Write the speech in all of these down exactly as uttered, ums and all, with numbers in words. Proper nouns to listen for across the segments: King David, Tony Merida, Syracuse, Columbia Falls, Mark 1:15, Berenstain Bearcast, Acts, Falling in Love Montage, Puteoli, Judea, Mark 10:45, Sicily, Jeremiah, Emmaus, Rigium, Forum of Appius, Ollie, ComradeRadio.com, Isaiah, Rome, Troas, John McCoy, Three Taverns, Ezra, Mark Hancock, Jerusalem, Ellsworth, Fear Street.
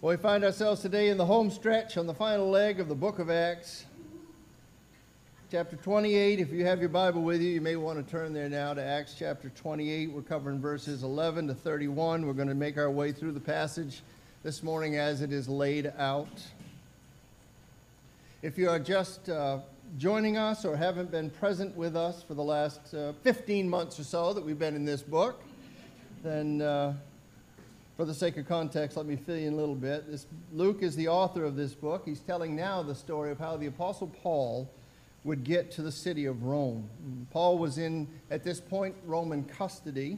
Well, we find ourselves today in the home stretch on the final leg of the book of Acts, chapter twenty-eight. If you have your Bible with you, you may want to turn there now to Acts chapter twenty-eight. We're covering verses eleven to thirty-one. We're going to make our way through the passage this morning as it is laid out. If you are just uh, joining us or haven't been present with us for the last uh, fifteen months or so that we've been in this book, then uh, for the sake of context, let me fill you in a little bit. This, Luke is the author of this book. He's telling now the story of how the Apostle Paul would get to the city of Rome. And Paul was in, at this point, Roman custody,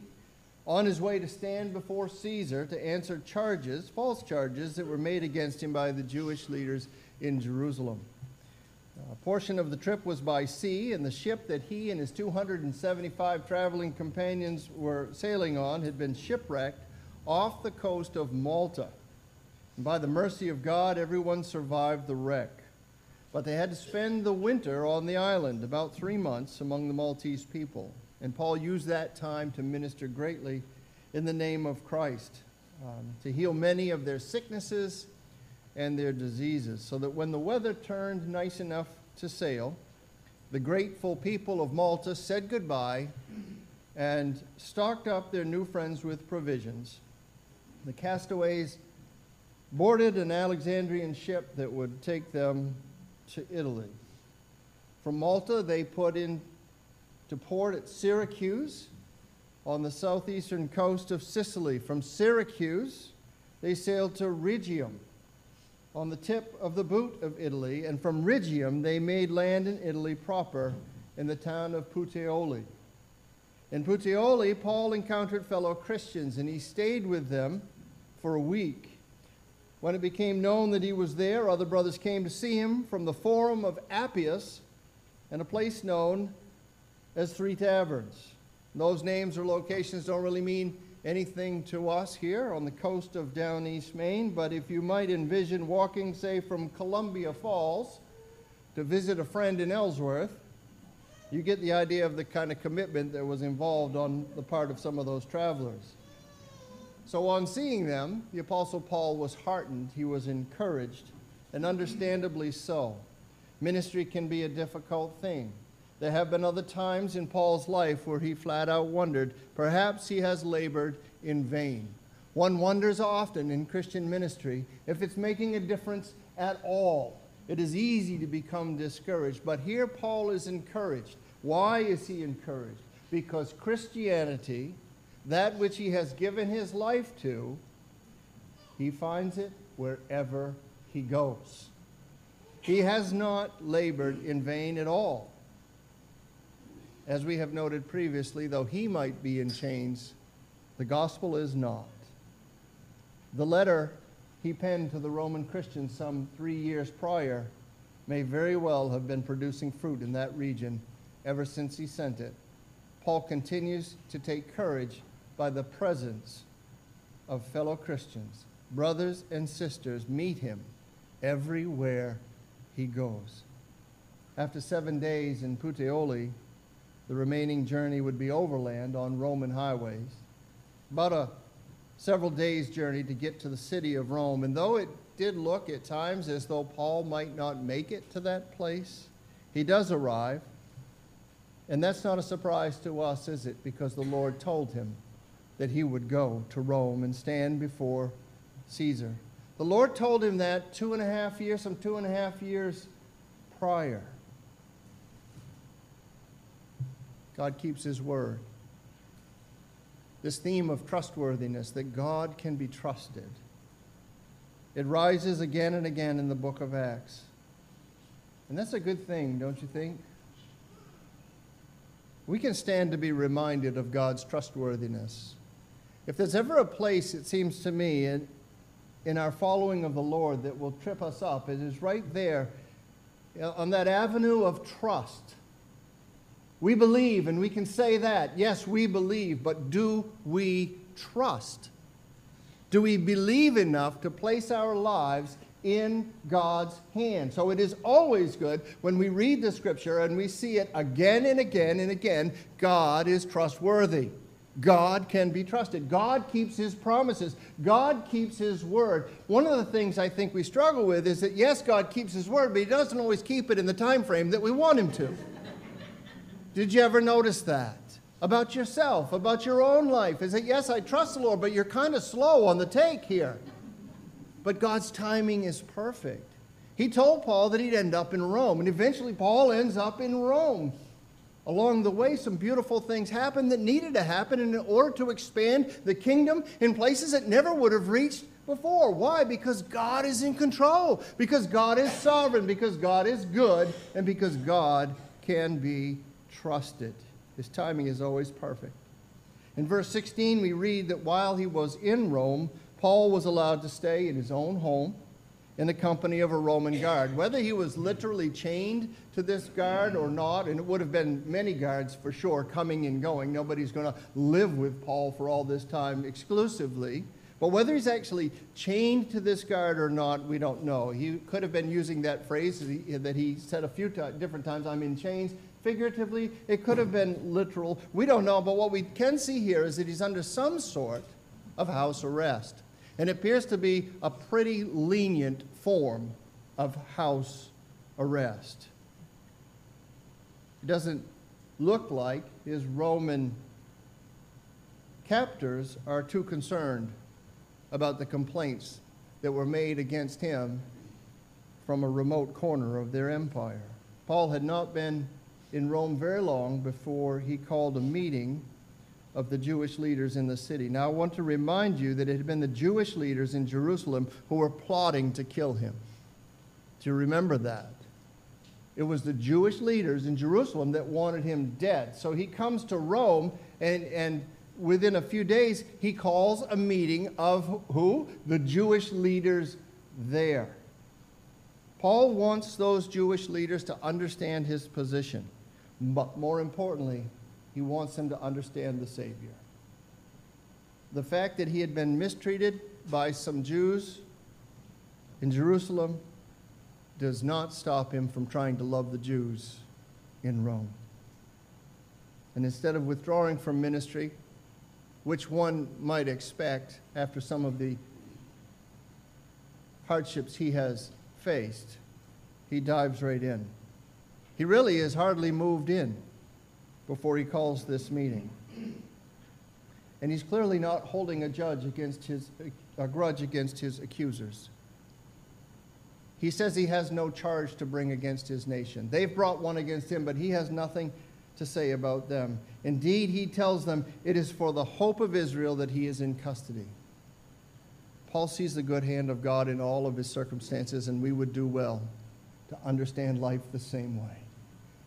on his way to stand before Caesar to answer charges, false charges, that were made against him by the Jewish leaders in Jerusalem. A portion of the trip was by sea, and the ship that he and his two hundred seventy-five traveling companions were sailing on had been shipwrecked off the coast of Malta. And by the mercy of God, everyone survived the wreck. But they had to spend the winter on the island, about three months, among the Maltese people. And Paul used that time to minister greatly in the name of Christ, um, to heal many of their sicknesses and their diseases, so that when the weather turned nice enough to sail, the grateful people of Malta said goodbye and stocked up their new friends with provisions. The castaways boarded an Alexandrian ship that would take them to Italy. From Malta, they put in to port at Syracuse on the southeastern coast of Sicily. From Syracuse, they sailed to Rigium on the tip of the boot of Italy, and from Rigium they made land in Italy proper in the town of Puteoli. In Puteoli, Paul encountered fellow Christians, and he stayed with them for a week. When it became known that he was there, other brothers came to see him from the Forum of Appius and a place known as Three Taverns. Those names or locations don't really mean anything to us here on the coast of down East Maine, but if you might envision walking, say, from Columbia Falls to visit a friend in Ellsworth, you get the idea of the kind of commitment that was involved on the part of some of those travelers. So on seeing them, the Apostle Paul was heartened, he was encouraged, and understandably so. Ministry can be a difficult thing. There have been other times in Paul's life where he flat out wondered, perhaps he has labored in vain. One wonders often in Christian ministry if it's making a difference at all. It is easy to become discouraged, but here Paul is encouraged. Why is he encouraged? Because Christianity, that which he has given his life to, he finds it wherever he goes. He has not labored in vain at all. As we have noted previously, though he might be in chains, the gospel is not. The letter he penned to the Roman Christians some three years prior may very well have been producing fruit in that region ever since he sent it. Paul continues to take courage by the presence of fellow Christians. Brothers and sisters meet him everywhere he goes. After seven days in Puteoli, the remaining journey would be overland on Roman highways, about a several days' journey to get to the city of Rome. And though it did look at times as though Paul might not make it to that place, he does arrive. And that's not a surprise to us, is it? Because the Lord told him that he would go to Rome and stand before Caesar. The Lord told him that two and a half years, some two and a half years prior. God keeps his word. This theme of trustworthiness, that God can be trusted, it rises again and again in the book of Acts. And that's a good thing, don't you think? We can stand to be reminded of God's trustworthiness. If there's ever a place, it seems to me, in, in our following of the Lord that will trip us up, it is right there on that avenue of trust. We believe, and we can say that. Yes, we believe, but do we trust? Do we believe enough to place our lives in God's hand? So it is always good when we read the Scripture and we see it again and again and again, God is trustworthy. God can be trusted. God keeps his promises. God keeps his word. One of the things I think we struggle with is that, yes, God keeps his word, but he doesn't always keep it in the time frame that we want him to. Did you ever notice that? About yourself, about your own life. Is that, yes, I trust the Lord, but you're kind of slow on the take here. But God's timing is perfect. He told Paul that he'd end up in Rome, and eventually Paul ends up in Rome. Along the way, some beautiful things happened that needed to happen in order to expand the kingdom in places it never would have reached before. Why? Because God is in control, because God is sovereign, because God is good, and because God can be trusted. His timing is always perfect. In verse sixteen, we read that while he was in Rome, Paul was allowed to stay in his own home in the company of a Roman guard. Whether he was literally chained to this guard or not, and it would have been many guards for sure coming and going. Nobody's going to live with Paul for all this time exclusively. But whether he's actually chained to this guard or not, we don't know. He could have been using that phrase that he said a few t- different times, I'm in chains. Figuratively, it could have been literal. We don't know, but what we can see here is that he's under some sort of house arrest. And it appears to be a pretty lenient form of house arrest. It doesn't look like his Roman captors are too concerned about the complaints that were made against him from a remote corner of their empire. Paul had not been in Rome very long before he called a meeting of the Jewish leaders in the city. Now, I want to remind you that it had been the Jewish leaders in Jerusalem who were plotting to kill him. Do you remember that? It was the Jewish leaders in Jerusalem that wanted him dead. So he comes to Rome, and, and within a few days, he calls a meeting of who? The Jewish leaders there. Paul wants those Jewish leaders to understand his position, but more importantly, he wants them to understand the Savior. The fact that he had been mistreated by some Jews in Jerusalem does not stop him from trying to love the Jews in Rome. And instead of withdrawing from ministry, which one might expect after some of the hardships he has faced, he dives right in. He really is hardly moved in before he calls this meeting. And he's clearly not holding a judge against his, a grudge against his accusers. He says he has no charge to bring against his nation. They've brought one against him, but he has nothing to say about them. Indeed, he tells them it is for the hope of Israel that he is in custody. Paul sees the good hand of God in all of his circumstances, and we would do well to understand life the same way.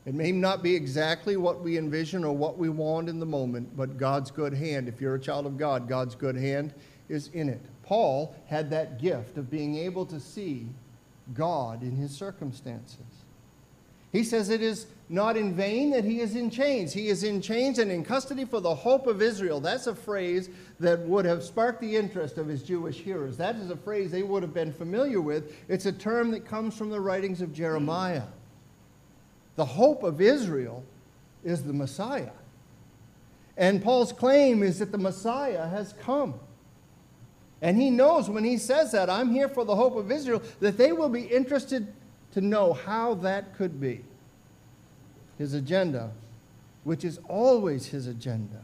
It may not be exactly what we envision or what we want in the moment, but God's good hand, if you're a child of God, God's good hand is in it. Paul had that gift of being able to see God in his circumstances. He says it is not in vain that he is in chains. He is in chains and in custody for the hope of Israel. That's a phrase that would have sparked the interest of his Jewish hearers. That is a phrase they would have been familiar with. It's a term that comes from the writings of Jeremiah. The hope of Israel is the Messiah. And Paul's claim is that the Messiah has come. And he knows when he says that, I'm here for the hope of Israel, that they will be interested to know how that could be. His agenda, which is always his agenda,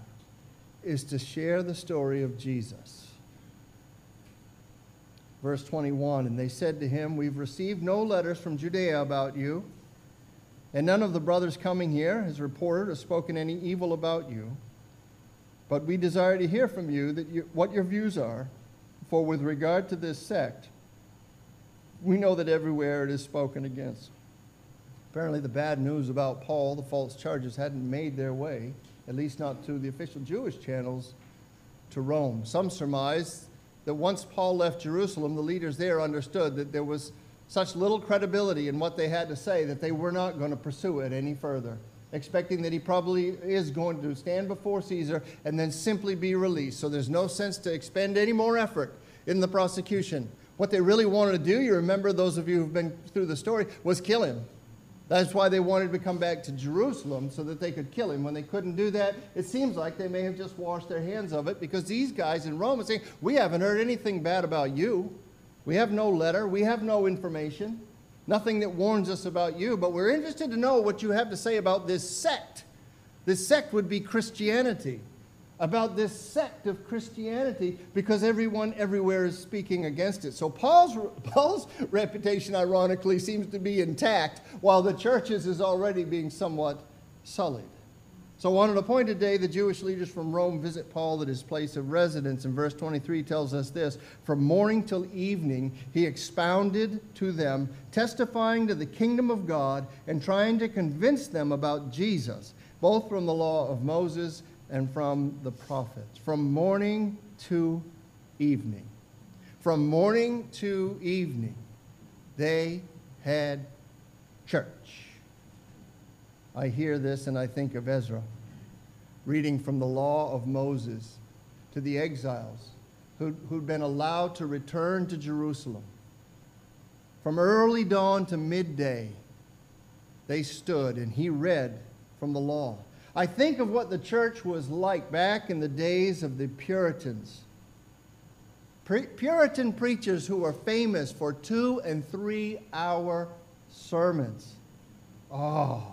is to share the story of Jesus. Verse twenty-one, and they said to him, we've received no letters from Judea about you, and none of the brothers coming here has reported or spoken any evil about you. But we desire to hear from you, that you what your views are. For with regard to this sect, we know that everywhere it is spoken against. Apparently the bad news about Paul, the false charges, hadn't made their way, at least not through the official Jewish channels, to Rome. Some surmise that once Paul left Jerusalem, the leaders there understood that there was such little credibility in what they had to say that they were not going to pursue it any further, expecting that he probably is going to stand before Caesar and then simply be released. So there's no sense to expend any more effort in the prosecution. What they really wanted to do, you remember, those of you who've been through the story, was kill him. That's why they wanted to come back to Jerusalem so that they could kill him. When they couldn't do that, it seems like they may have just washed their hands of it, because these guys in Rome are saying, we haven't heard anything bad about you. We have no letter. We have no information. Nothing that warns us about you. But we're interested to know what you have to say about this sect. This sect would be Christianity. About this sect of Christianity, because everyone everywhere is speaking against it. So Paul's, Paul's reputation, ironically, seems to be intact, while the church's is already being somewhat sullied. So on an appointed day, the Jewish leaders from Rome visit Paul at his place of residence. And verse twenty-three tells us this: from morning till evening, he expounded to them, testifying to the kingdom of God and trying to convince them about Jesus, both from the law of Moses and from the prophets. From morning to evening. From morning to evening, they had church. I hear this and I think of Ezra, reading from the law of Moses to the exiles who'd, who'd been allowed to return to Jerusalem. From early dawn to midday, they stood and he read from the law. I think of what the church was like back in the days of the Puritans. Pre- Puritan preachers who were famous for two and three hour sermons. Oh.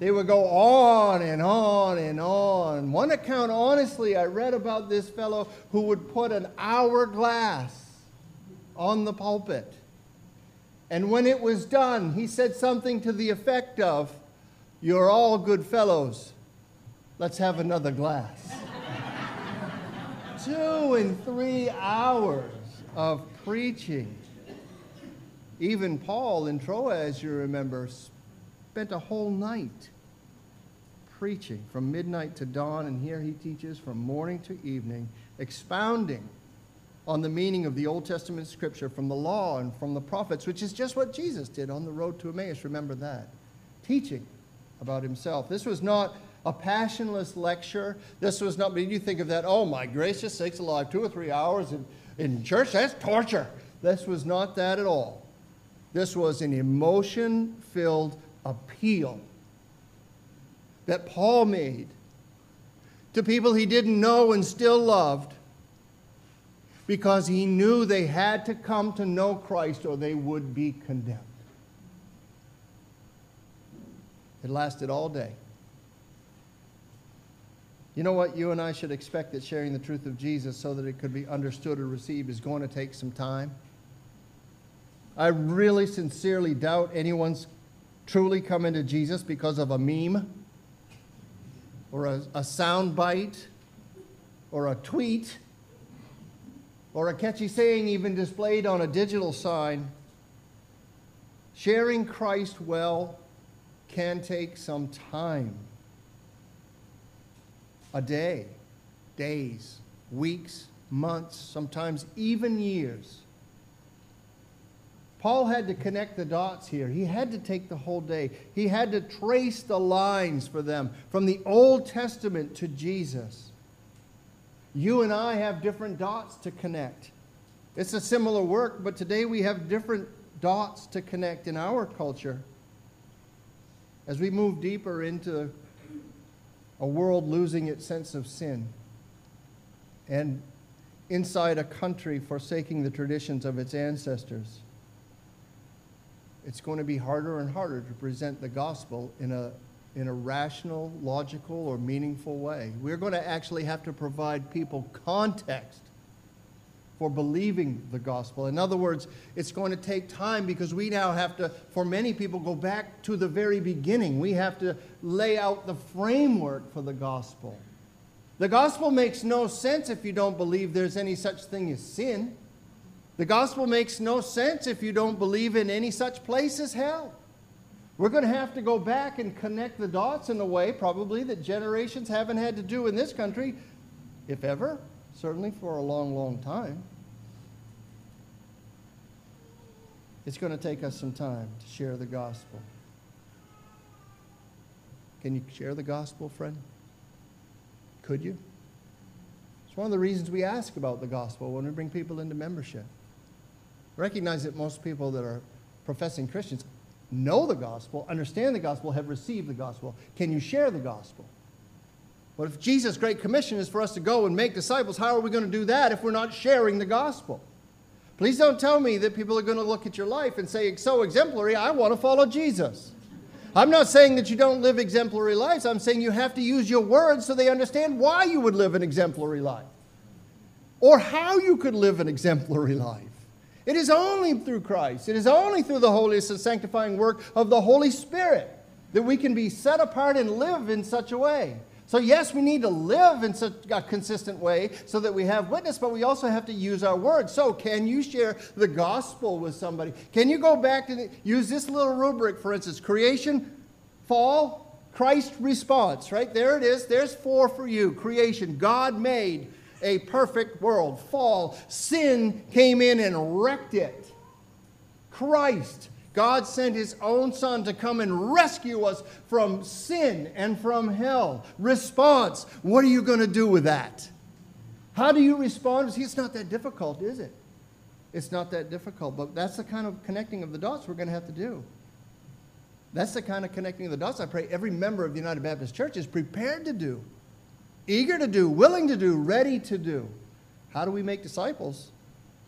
They would go on and on and on. One account, honestly, I read about this fellow who would put an hourglass on the pulpit. And when it was done, he said something to the effect of, "You're all good fellows. Let's have another glass." Two and three hours of preaching. Even Paul in Troas, you remember, spent a whole night preaching from midnight to dawn. And here he teaches from morning to evening, expounding on the meaning of the Old Testament scripture from the law and from the prophets, which is just what Jesus did on the road to Emmaus. Remember that. Teaching about himself. This was not a passionless lecture. This was not, you think of that, oh my gracious sakes alive, two or three hours in, in church, that's torture. This was not that at all. This was an emotion-filled appeal that Paul made to people he didn't know and still loved, because he knew they had to come to know Christ or they would be condemned. It lasted all day. You know what? You and I should expect that sharing the truth of Jesus so that it could be understood or received is going to take some time. I really sincerely doubt anyone's truly come into Jesus because of a meme or a, a sound bite or a tweet or a catchy saying even displayed on a digital sign. Sharing Christ well can take some time. A day, days, weeks, months, sometimes even years. Paul had to connect the dots here. He had to take the whole day. He had to trace the lines for them from the Old Testament to Jesus. You and I have different dots to connect. It's a similar work, but today we have different dots to connect in our culture. As we move deeper into a world losing its sense of sin and inside a country forsaking the traditions of its ancestors, it's going to be harder and harder to present the gospel in a, in a rational, logical, or meaningful way. We're going to actually have to provide people context for believing the gospel. In other words, it's going to take time, because we now have to, for many people, go back to the very beginning. We have to lay out the framework for the gospel. The gospel makes no sense if you don't believe there's any such thing as sin. The gospel makes no sense if you don't believe in any such place as hell. We're going to have to go back and connect the dots in a way, probably, that generations haven't had to do in this country, if ever. Certainly for a long, long time. It's going to take us some time to share the gospel. Can you share the gospel, friend? Could you? It's one of the reasons we ask about the gospel when we bring people into membership. Recognize that most people that are professing Christians know the gospel, understand the gospel, have received the gospel? Can you share the gospel? But if Jesus' great commission is for us to go and make disciples, how are we going to do that if we're not sharing the gospel? Please don't tell me that people are going to look at your life and say, so exemplary, I want to follow Jesus. I'm not saying that you don't live exemplary lives. I'm saying you have to use your words so they understand why you would live an exemplary life or how you could live an exemplary life. It is only through Christ. It is only through the holy and sanctifying work of the Holy Spirit that we can be set apart and live in such a way. So yes, we need to live in such a consistent way so that we have witness, but we also have to use our words. So can you share the gospel with somebody? Can you go back and use this little rubric, for instance, creation, fall, Christ response, right? There it is. There's four for you. Creation, God made a perfect world. Fall, sin came in and wrecked it. Christ, God sent his own son to come and rescue us from sin and from hell. Response, what are you going to do with that? How do you respond? See, it's not that difficult, is it? It's not that difficult, but that's the kind of connecting of the dots we're going to have to do. That's the kind of connecting of the dots I pray every member of the United Baptist Church is prepared to do, eager to do, willing to do, ready to do. How do we make disciples?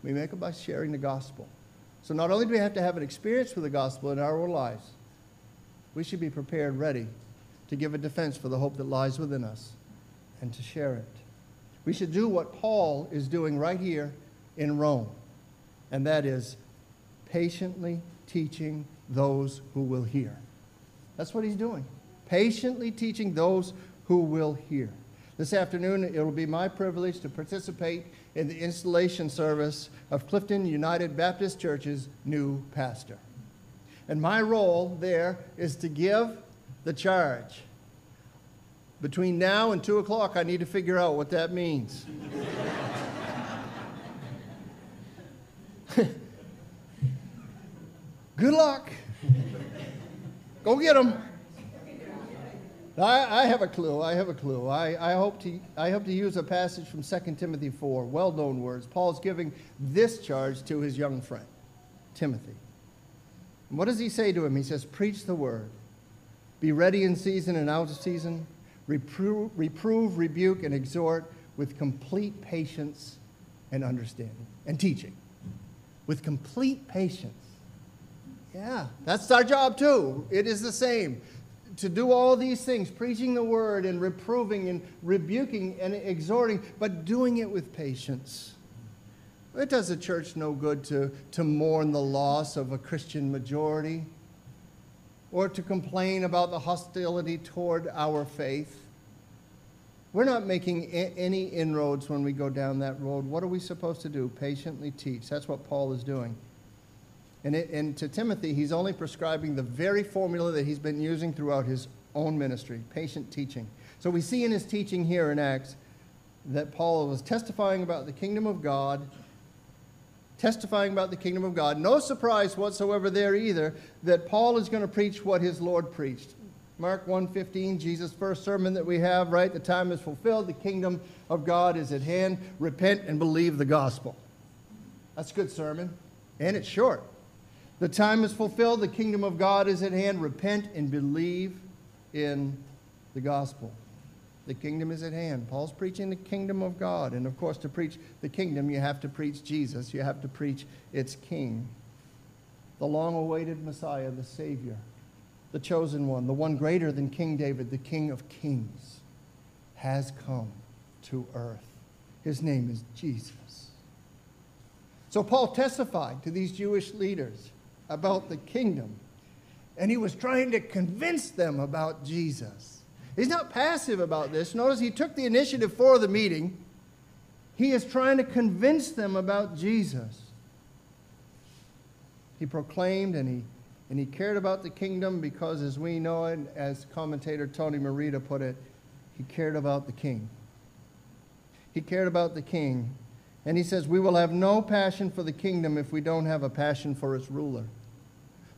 We make them by sharing the gospel. So not only do we have to have an experience with the gospel in our own lives, we should be prepared, ready to give a defense for the hope that lies within us and to share it. We should do what Paul is doing right here in Rome, and that is patiently teaching those who will hear. That's what he's doing, patiently teaching those who will hear. This afternoon, it will be my privilege to participate in the installation service of Clifton United Baptist Church's new pastor. And my role there is to give the charge. Between now and two o'clock, I need to figure out what that means. Good luck. Go get them. I, I have a clue. I have a clue. I, I, hope to, I hope to use a passage from Second Timothy four, well-known words. Paul's giving this charge to his young friend, Timothy. And what does he say to him? He says, preach the word. Be ready in season and out of season. Reprove, reprove, rebuke, and exhort with complete patience and understanding and teaching. With complete patience. Yeah, that's our job too. It is the same. To do all these things, preaching the word and reproving and rebuking and exhorting, but doing it with patience. It does the church no good to, to mourn the loss of a Christian majority or to complain about the hostility toward our faith. We're not making a- any inroads when we go down that road. What are we supposed to do? Patiently teach. That's what Paul is doing. And, it, and to Timothy, he's only prescribing the very formula that he's been using throughout his own ministry, patient teaching. So we see in his teaching here in Acts that Paul was testifying about the kingdom of God, testifying about the kingdom of God. No surprise whatsoever there either that Paul is going to preach what his Lord preached. Mark one fifteen, Jesus' first sermon that we have, right? The time is fulfilled. The kingdom of God is at hand. Repent and believe the gospel. That's a good sermon, and it's short. The time is fulfilled. The kingdom of God is at hand. Repent and believe in the gospel. The kingdom is at hand. Paul's preaching the kingdom of God. And, of course, to preach the kingdom, you have to preach Jesus. You have to preach its king, the long-awaited Messiah, the Savior, the chosen one, the one greater than King David, the King of kings, has come to earth. His name is Jesus. So Paul testified to these Jewish leaders about the kingdom, and he was trying to convince them about Jesus. He's not passive about this. Notice he took the initiative for the meeting. He is trying to convince them about Jesus. He proclaimed and he and he cared about the kingdom because, as we know it, as commentator Tony Merida put it, he cared about the king. He cared about the king. And he says, we will have no passion for the kingdom if we don't have a passion for its ruler.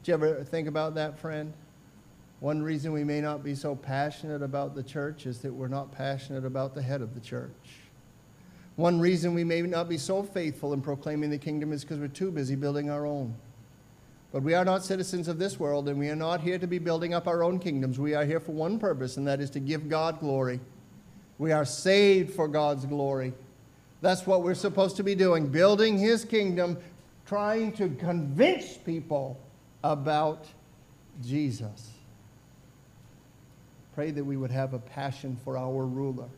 Did you ever think about that, friend? One reason we may not be so passionate about the church is that we're not passionate about the head of the church. One reason we may not be so faithful in proclaiming the kingdom is because we're too busy building our own. But we are not citizens of this world, and we are not here to be building up our own kingdoms. We are here for one purpose, and that is to give God glory. We are saved for God's glory. That's what we're supposed to be doing, building his kingdom, trying to convince people about Jesus. Pray that we would have a passion for our ruler.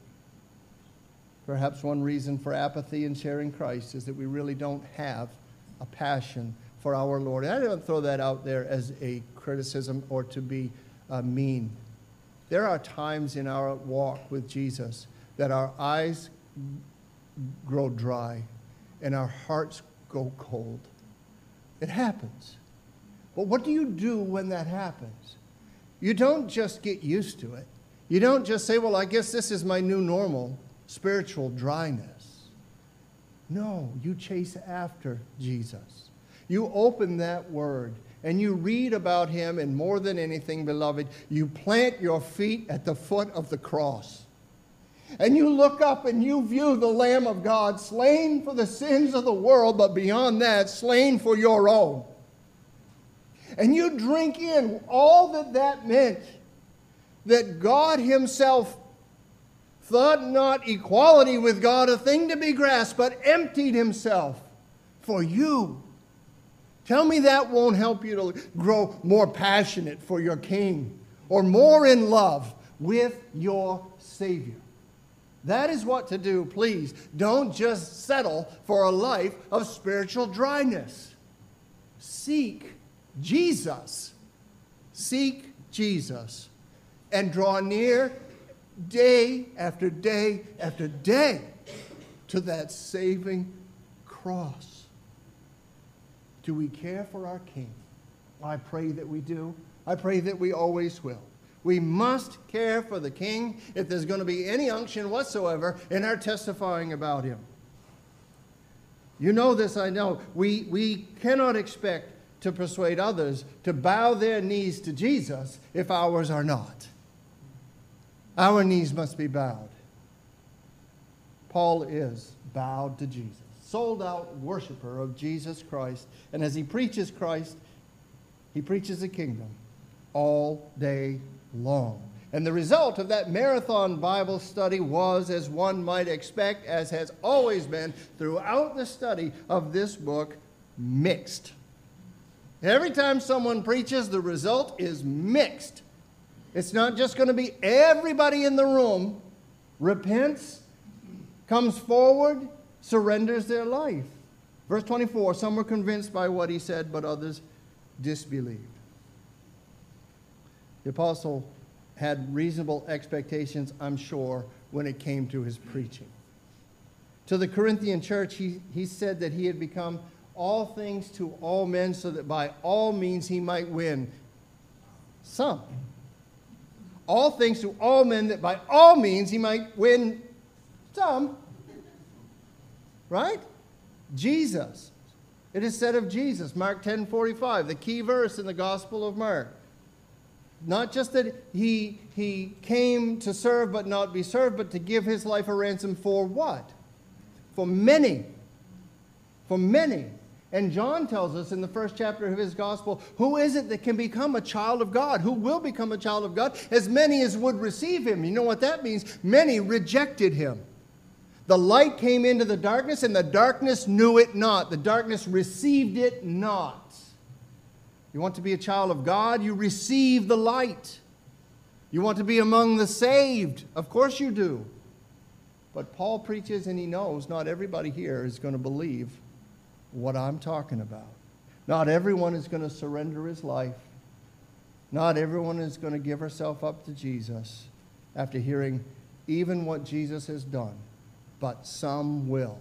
Perhaps one reason for apathy in sharing Christ is that we really don't have a passion for our Lord. And I don't throw that out there as a criticism or to be uh, mean. There are times in our walk with Jesus that our eyes grow dry and our hearts go cold. It happens. But what do you do when that happens? You don't just get used to it. You don't just say, well, I guess this is my new normal, spiritual dryness. No, you chase after Jesus. You open that word and you read about him, and more than anything, beloved, you plant your feet at the foot of the cross. And you look up and you view the Lamb of God slain for the sins of the world, but beyond that, slain for your own. And you drink in all that that meant, that God himself thought not equality with God a thing to be grasped, but emptied himself for you. Tell me that won't help you to grow more passionate for your King or more in love with your Savior. That is what to do, please. Don't just settle for a life of spiritual dryness. Seek Jesus. Seek Jesus and draw near day after day after day to that saving cross. Do we care for our King? I pray that we do. I pray that we always will. We must care for the King if there's going to be any unction whatsoever in our testifying about him. You know this, I know. We, we cannot expect to persuade others to bow their knees to Jesus if ours are not. Our knees must be bowed. Paul is bowed to Jesus. Sold-out worshiper of Jesus Christ. And as he preaches Christ, he preaches the kingdom all day long. And the result of that marathon Bible study was, as one might expect, as has always been throughout the study of this book, mixed. Every time someone preaches, the result is mixed. It's not just going to be everybody in the room repents, comes forward, surrenders their life. Verse twenty-four, some were convinced by what he said, but others disbelieved. The apostle had reasonable expectations, I'm sure, when it came to his preaching. To the Corinthian church, he, he said that he had become all things to all men so that by all means he might win some. All things to all men that by all means he might win some. Right? Jesus. It is said of Jesus, Mark ten forty-five, the key verse in the Gospel of Mark. Not just that he, he came to serve but not be served, but to give his life a ransom for what? For many. For many. And John tells us in the first chapter of his Gospel, who is it that can become a child of God? Who will become a child of God? As many as would receive him. You know what that means? Many rejected him. The light came into the darkness, and the darkness knew it not. The darkness received it not. You want to be a child of God? You receive the light. You want to be among the saved? Of course you do. But Paul preaches, and he knows not everybody here is going to believe what I'm talking about. Not everyone is going to surrender his life. Not everyone is going to give herself up to Jesus after hearing even what Jesus has done. But some will.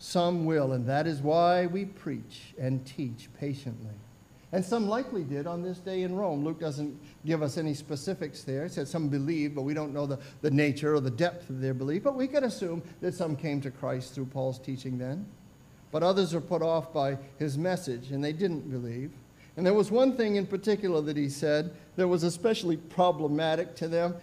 Some will, and that is why we preach and teach patiently. And some likely did on this day in Rome. Luke doesn't give us any specifics there. He said some believed, but we don't know the, the nature or the depth of their belief. But we could assume that some came to Christ through Paul's teaching then. But others were put off by his message, and they didn't believe. And there was one thing in particular that he said that was especially problematic to them.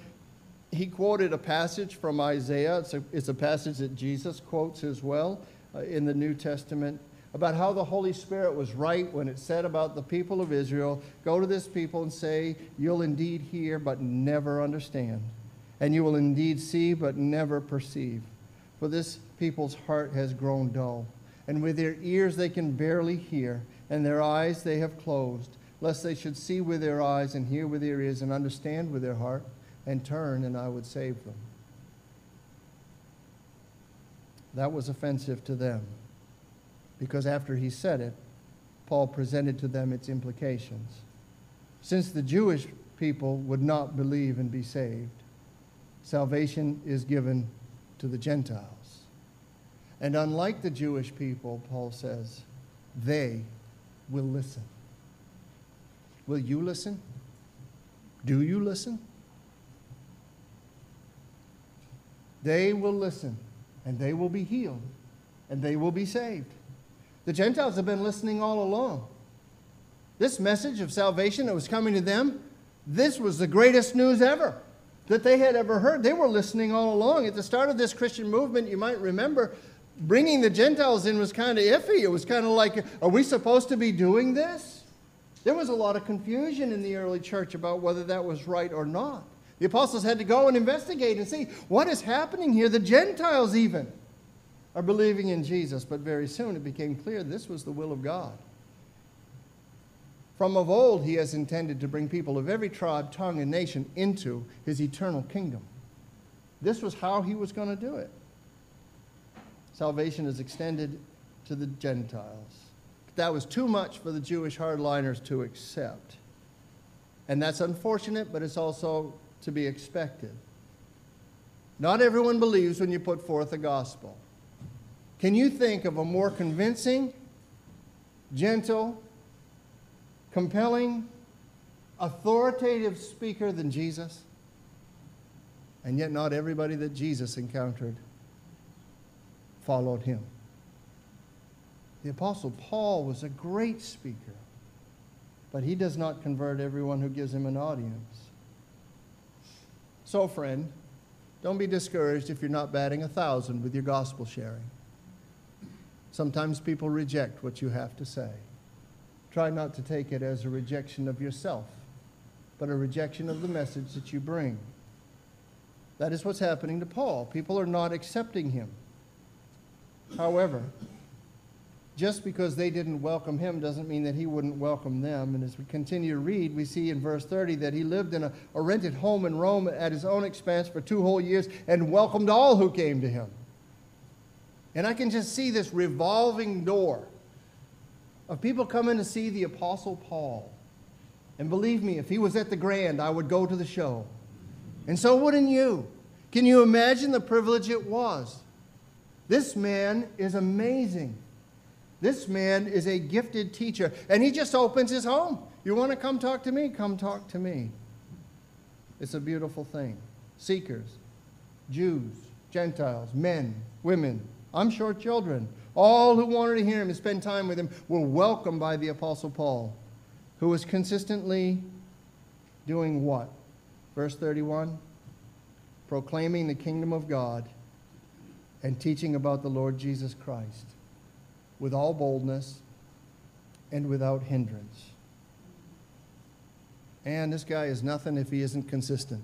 He quoted a passage from Isaiah. It's a, it's a passage that Jesus quotes as well uh, in the New Testament about how the Holy Spirit was right when it said about the people of Israel, go to this people and say, you'll indeed hear but never understand, and you will indeed see but never perceive. For this people's heart has grown dull, and with their ears they can barely hear, and their eyes they have closed, lest they should see with their eyes and hear with their ears and understand with their heart and turn, and I would save them. That was offensive to them, because after he said it, Paul presented to them its implications. Since the Jewish people would not believe and be saved, salvation is given to the Gentiles. And unlike the Jewish people, Paul says, they will listen. Will you listen? Do you listen? They will listen, and they will be healed, and they will be saved. The Gentiles have been listening all along. This message of salvation that was coming to them, this was the greatest news ever that they had ever heard. They were listening all along. At the start of this Christian movement, you might remember, bringing the Gentiles in was kind of iffy. It was kind of like, are we supposed to be doing this? There was a lot of confusion in the early church about whether that was right or not. The apostles had to go and investigate and see, what is happening here? The Gentiles even are believing in Jesus. But very soon it became clear this was the will of God. From of old he has intended to bring people of every tribe, tongue, and nation into his eternal kingdom. This was how he was going to do it. Salvation is extended to the Gentiles. That was too much for the Jewish hardliners to accept. And that's unfortunate, but it's also to be expected. Not everyone believes when you put forth the gospel. Can you think of a more convincing, gentle, compelling, authoritative speaker than Jesus? And yet not everybody that Jesus encountered followed him. The Apostle Paul was a great speaker, but he does not convert everyone who gives him an audience. So, friend, don't be discouraged if you're not batting a thousand with your gospel sharing. Sometimes people reject what you have to say. Try not to take it as a rejection of yourself, but a rejection of the message that you bring. That is what's happening to Paul. People are not accepting him. However, just because they didn't welcome him doesn't mean that he wouldn't welcome them. And as we continue to read, we see in verse thirty that he lived in a, a rented home in Rome at his own expense for two whole years and welcomed all who came to him. And I can just see this revolving door of people coming to see the Apostle Paul. And believe me, if he was at the Grand, I would go to the show. And so wouldn't you. Can you imagine the privilege it was? This man is amazing. This man is a gifted teacher, and he just opens his home. You want to come talk to me? Come talk to me. It's a beautiful thing. Seekers, Jews, Gentiles, men, women, I'm sure children, all who wanted to hear him and spend time with him were welcomed by the Apostle Paul, who was consistently doing what? Verse thirty-one, proclaiming the kingdom of God and teaching about the Lord Jesus Christ with all boldness and without hindrance. And this guy is nothing if he isn't consistent.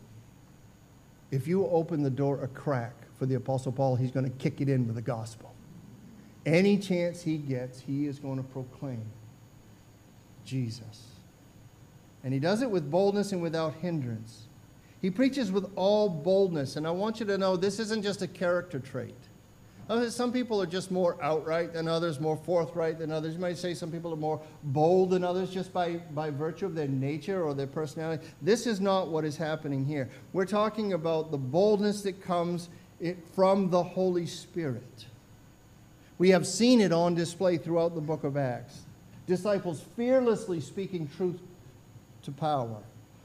If you open the door a crack for the Apostle Paul, he's going to kick it in with the gospel. Any chance he gets, he is going to proclaim Jesus. And he does it with boldness and without hindrance. He preaches with all boldness. And I want you to know this isn't just a character trait. Some people are just more outright than others, more forthright than others. You might say some people are more bold than others just by, by virtue of their nature or their personality. This is not what is happening here. We're talking about the boldness that comes from the Holy Spirit. We have seen it on display throughout the book of Acts. Disciples fearlessly speaking truth to power.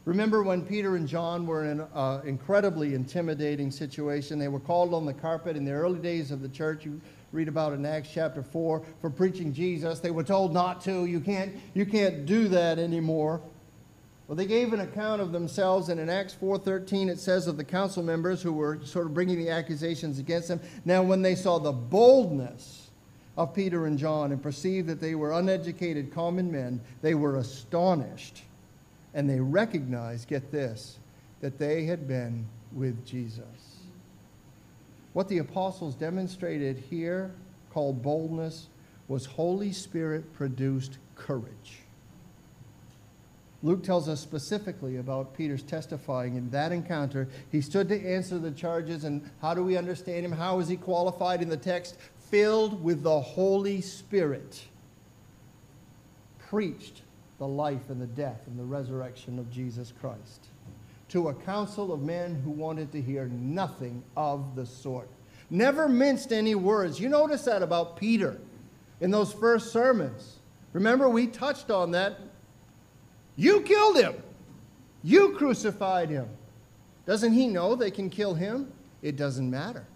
Remember when Peter and John were in an uh, incredibly intimidating situation. They were called on the carpet in the early days of the church. You read about it in Acts chapter four for preaching Jesus. They were told not to. You can't, you can't do that anymore. Well, they gave an account of themselves, and in Acts four thirteen it says of the council members who were sort of bringing the accusations against them, now when they saw the boldness of Peter and John and perceived that they were uneducated common men, they were astonished, and they recognized, get this, that they had been with Jesus. What the apostles demonstrated here, called boldness, was Holy Spirit-produced courage. Luke tells us specifically about Peter's testifying in that encounter. He stood to answer the charges, and how do we understand him? How is he qualified in the text? Filled with the Holy Spirit, preached the life and the death and the resurrection of Jesus Christ to a council of men who wanted to hear nothing of the sort. Never minced any words. You notice that about Peter in those first sermons. Remember, we touched on that. You killed him. You crucified him. Doesn't he know they can kill him? It doesn't matter.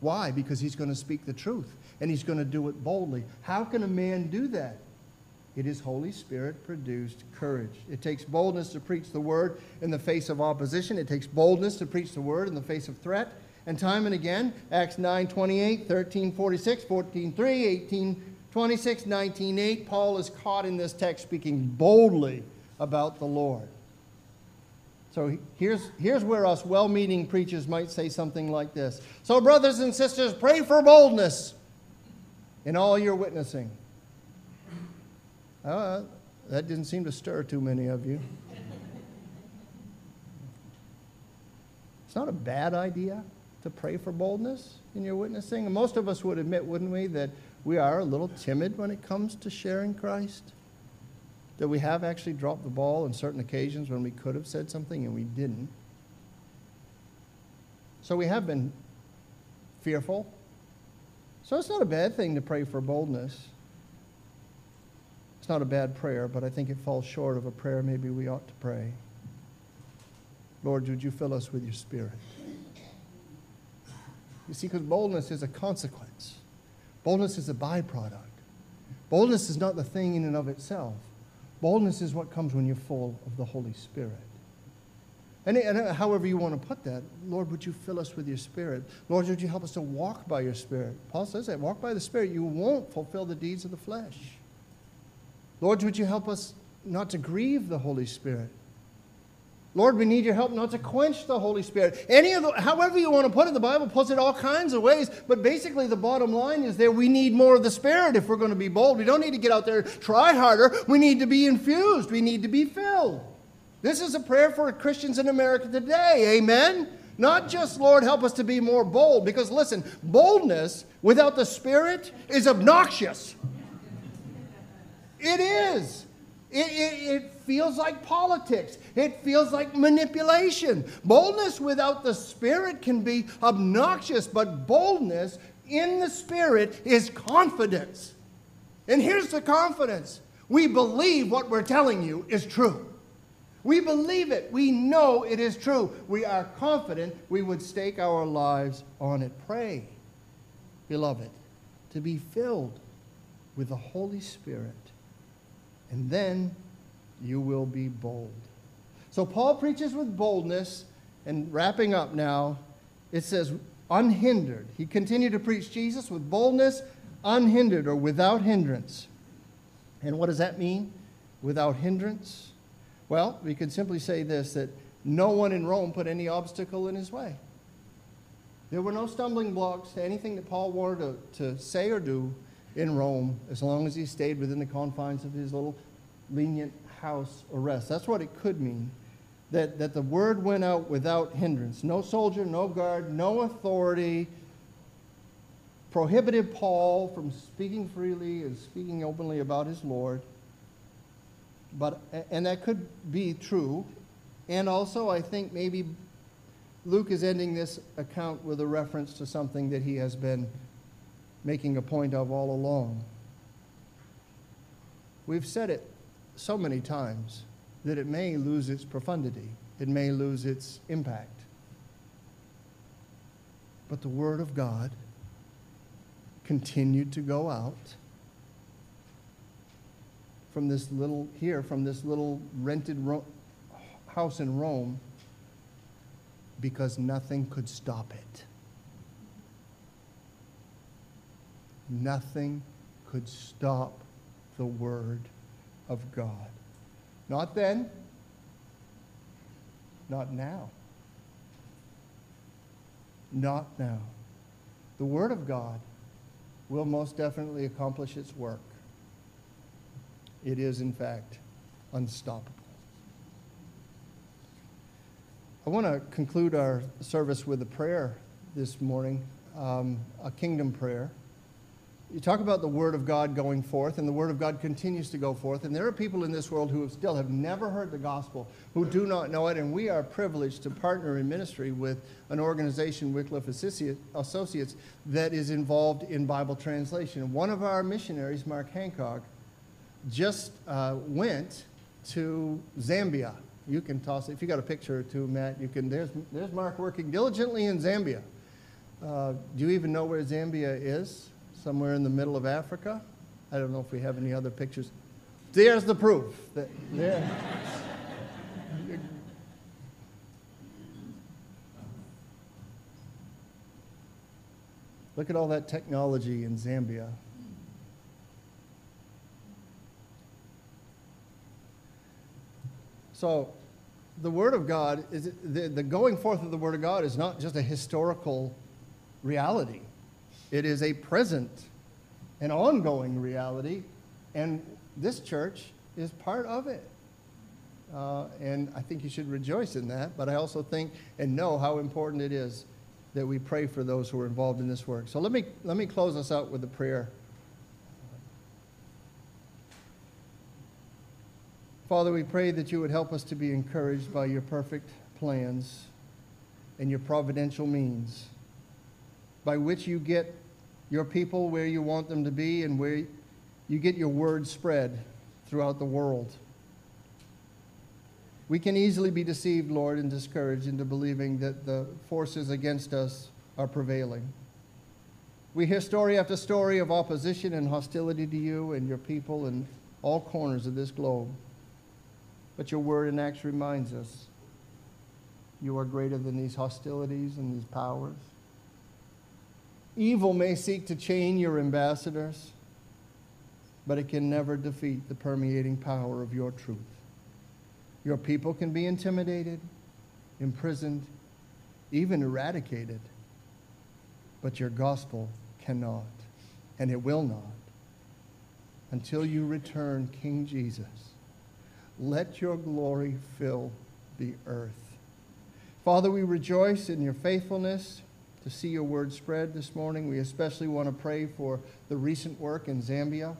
Why? Because he's going to speak the truth, and he's going to do it boldly. How can a man do that? It is Holy Spirit-produced courage. It takes boldness to preach the word in the face of opposition. It takes boldness to preach the word in the face of threat. And time and again, Acts nine twenty-eight, thirteen forty-six, fourteen three, eighteen twenty-six, nineteen eight, Paul is caught in this text speaking boldly about the Lord. So here's, here's where us well-meaning preachers might say something like this. So brothers and sisters, pray for boldness in all your witnessing. Uh, that didn't seem to stir too many of you. It's not a bad idea to pray for boldness in your witnessing. And most of us would admit, wouldn't we, that we are a little timid when it comes to sharing Christ? That we have actually dropped the ball on certain occasions when we could have said something and we didn't. So we have been fearful. So it's not a bad thing to pray for boldness. It's not a bad prayer, but I think it falls short of a prayer maybe we ought to pray. Lord, would you fill us with your Spirit? You see, because boldness is a consequence. Boldness is a byproduct. Boldness is not the thing in and of itself. Boldness is what comes when you're full of the Holy Spirit. And, and however you want to put that, Lord, would you fill us with your Spirit? Lord, would you help us to walk by your Spirit? Paul says that, walk by the Spirit. You won't fulfill the deeds of the flesh. Lord, would you help us not to grieve the Holy Spirit? Lord, we need your help not to quench the Holy Spirit. Any of the, however you want to put it, the Bible puts it all kinds of ways, but basically the bottom line is there we need more of the Spirit if we're going to be bold. We don't need to get out there and try harder. We need to be infused. We need to be filled. This is a prayer for Christians in America today, amen? Not just, Lord, help us to be more bold, because listen, boldness without the Spirit is obnoxious. It is. It, it, it feels like politics. It feels like manipulation. Boldness without the Spirit can be obnoxious, but boldness in the Spirit is confidence. And here's the confidence. We believe what we're telling you is true. We believe it. We know it is true. We are confident we would stake our lives on it. Pray, beloved, to be filled with the Holy Spirit. And then you will be bold. So Paul preaches with boldness, and wrapping up now, it says unhindered. He continued to preach Jesus with boldness, unhindered or without hindrance. And what does that mean, without hindrance? Well, we could simply say this, that no one in Rome put any obstacle in his way. There were no stumbling blocks to anything that Paul wanted to, to say or do in Rome, as long as he stayed within the confines of his little lenient house arrest. That's what it could mean, that, that the word went out without hindrance. No soldier, no guard, no authority prohibited Paul from speaking freely and speaking openly about his Lord. But, and that could be true. And also, I think maybe Luke is ending this account with a reference to something that he has been making a point of all along. We've said it so many times that it may lose its profundity. It may lose its impact. But the Word of God continued to go out from this little, here, from this little rented ro- house in Rome, because nothing could stop it. Nothing could stop the word of God. Not then, not now. Not now. The word of God will most definitely accomplish its work. It is, in fact, unstoppable. I want to conclude our service with a prayer this morning, um, a kingdom prayer. You talk about the word of God going forth, and the word of God continues to go forth, and there are people in this world who have still have never heard the gospel, who do not know it, and we are privileged to partner in ministry with an organization, Wycliffe Associates, that is involved in Bible translation. One of our missionaries, Mark Hancock, just uh, went to Zambia. You can toss it. If you got a picture or two, Matt, you can. There's, there's Mark working diligently in Zambia. Uh, do you even know where Zambia is? Somewhere in the middle of Africa? I don't know if we have any other pictures. There's the proof. That, there. Look at all that technology in Zambia. So the Word of God, is the, the going forth of the Word of God is not just a historical reality. It is a present, an ongoing reality, and this church is part of it. Uh, and I think you should rejoice in that, but I also think and know how important it is that we pray for those who are involved in this work. So let me, let me close us out with a prayer. Father, we pray that you would help us to be encouraged by your perfect plans and your providential means by which you get your people where you want them to be and where you get your word spread throughout the world. We can easily be deceived, Lord, and discouraged into believing that the forces against us are prevailing. We hear story after story of opposition and hostility to you and your people in all corners of this globe. But your word in Acts reminds us you are greater than these hostilities and these powers. Evil may seek to chain your ambassadors, but it can never defeat the permeating power of your truth. Your people can be intimidated, imprisoned, even eradicated, but your gospel cannot, and it will not, until you return, King Jesus. Let your glory fill the earth. Father, we rejoice in your faithfulness to see your word spread this morning. We especially want to pray for the recent work in Zambia.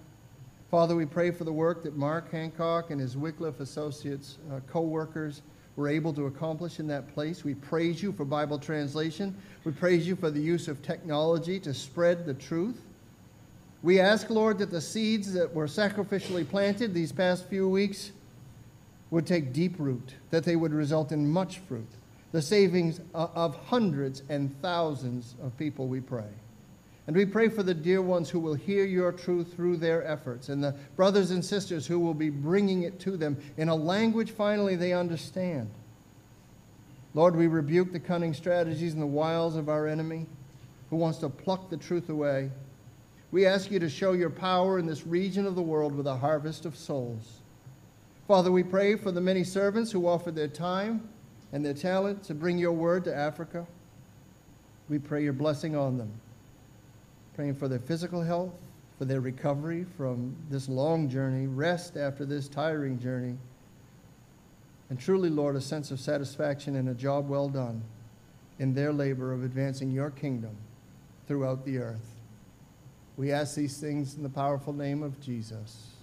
Father, we pray for the work that Mark Hancock and his Wycliffe Associates uh, co-workers were able to accomplish in that place. We praise you for Bible translation. We praise you for the use of technology to spread the truth. We ask, Lord, that the seeds that were sacrificially planted these past few weeks would take deep root, that they would result in much fruit, the savings of hundreds and thousands of people, we pray. And we pray for the dear ones who will hear your truth through their efforts, and the brothers and sisters who will be bringing it to them in a language finally they understand. Lord, we rebuke the cunning strategies and the wiles of our enemy who wants to pluck the truth away. We ask you to show your power in this region of the world with a harvest of souls. Father, we pray for the many servants who offered their time and their talent to bring your word to Africa. We pray your blessing on them, praying for their physical health, for their recovery from this long journey, rest after this tiring journey, and truly, Lord, a sense of satisfaction and a job well done in their labor of advancing your kingdom throughout the earth. We ask these things in the powerful name of Jesus.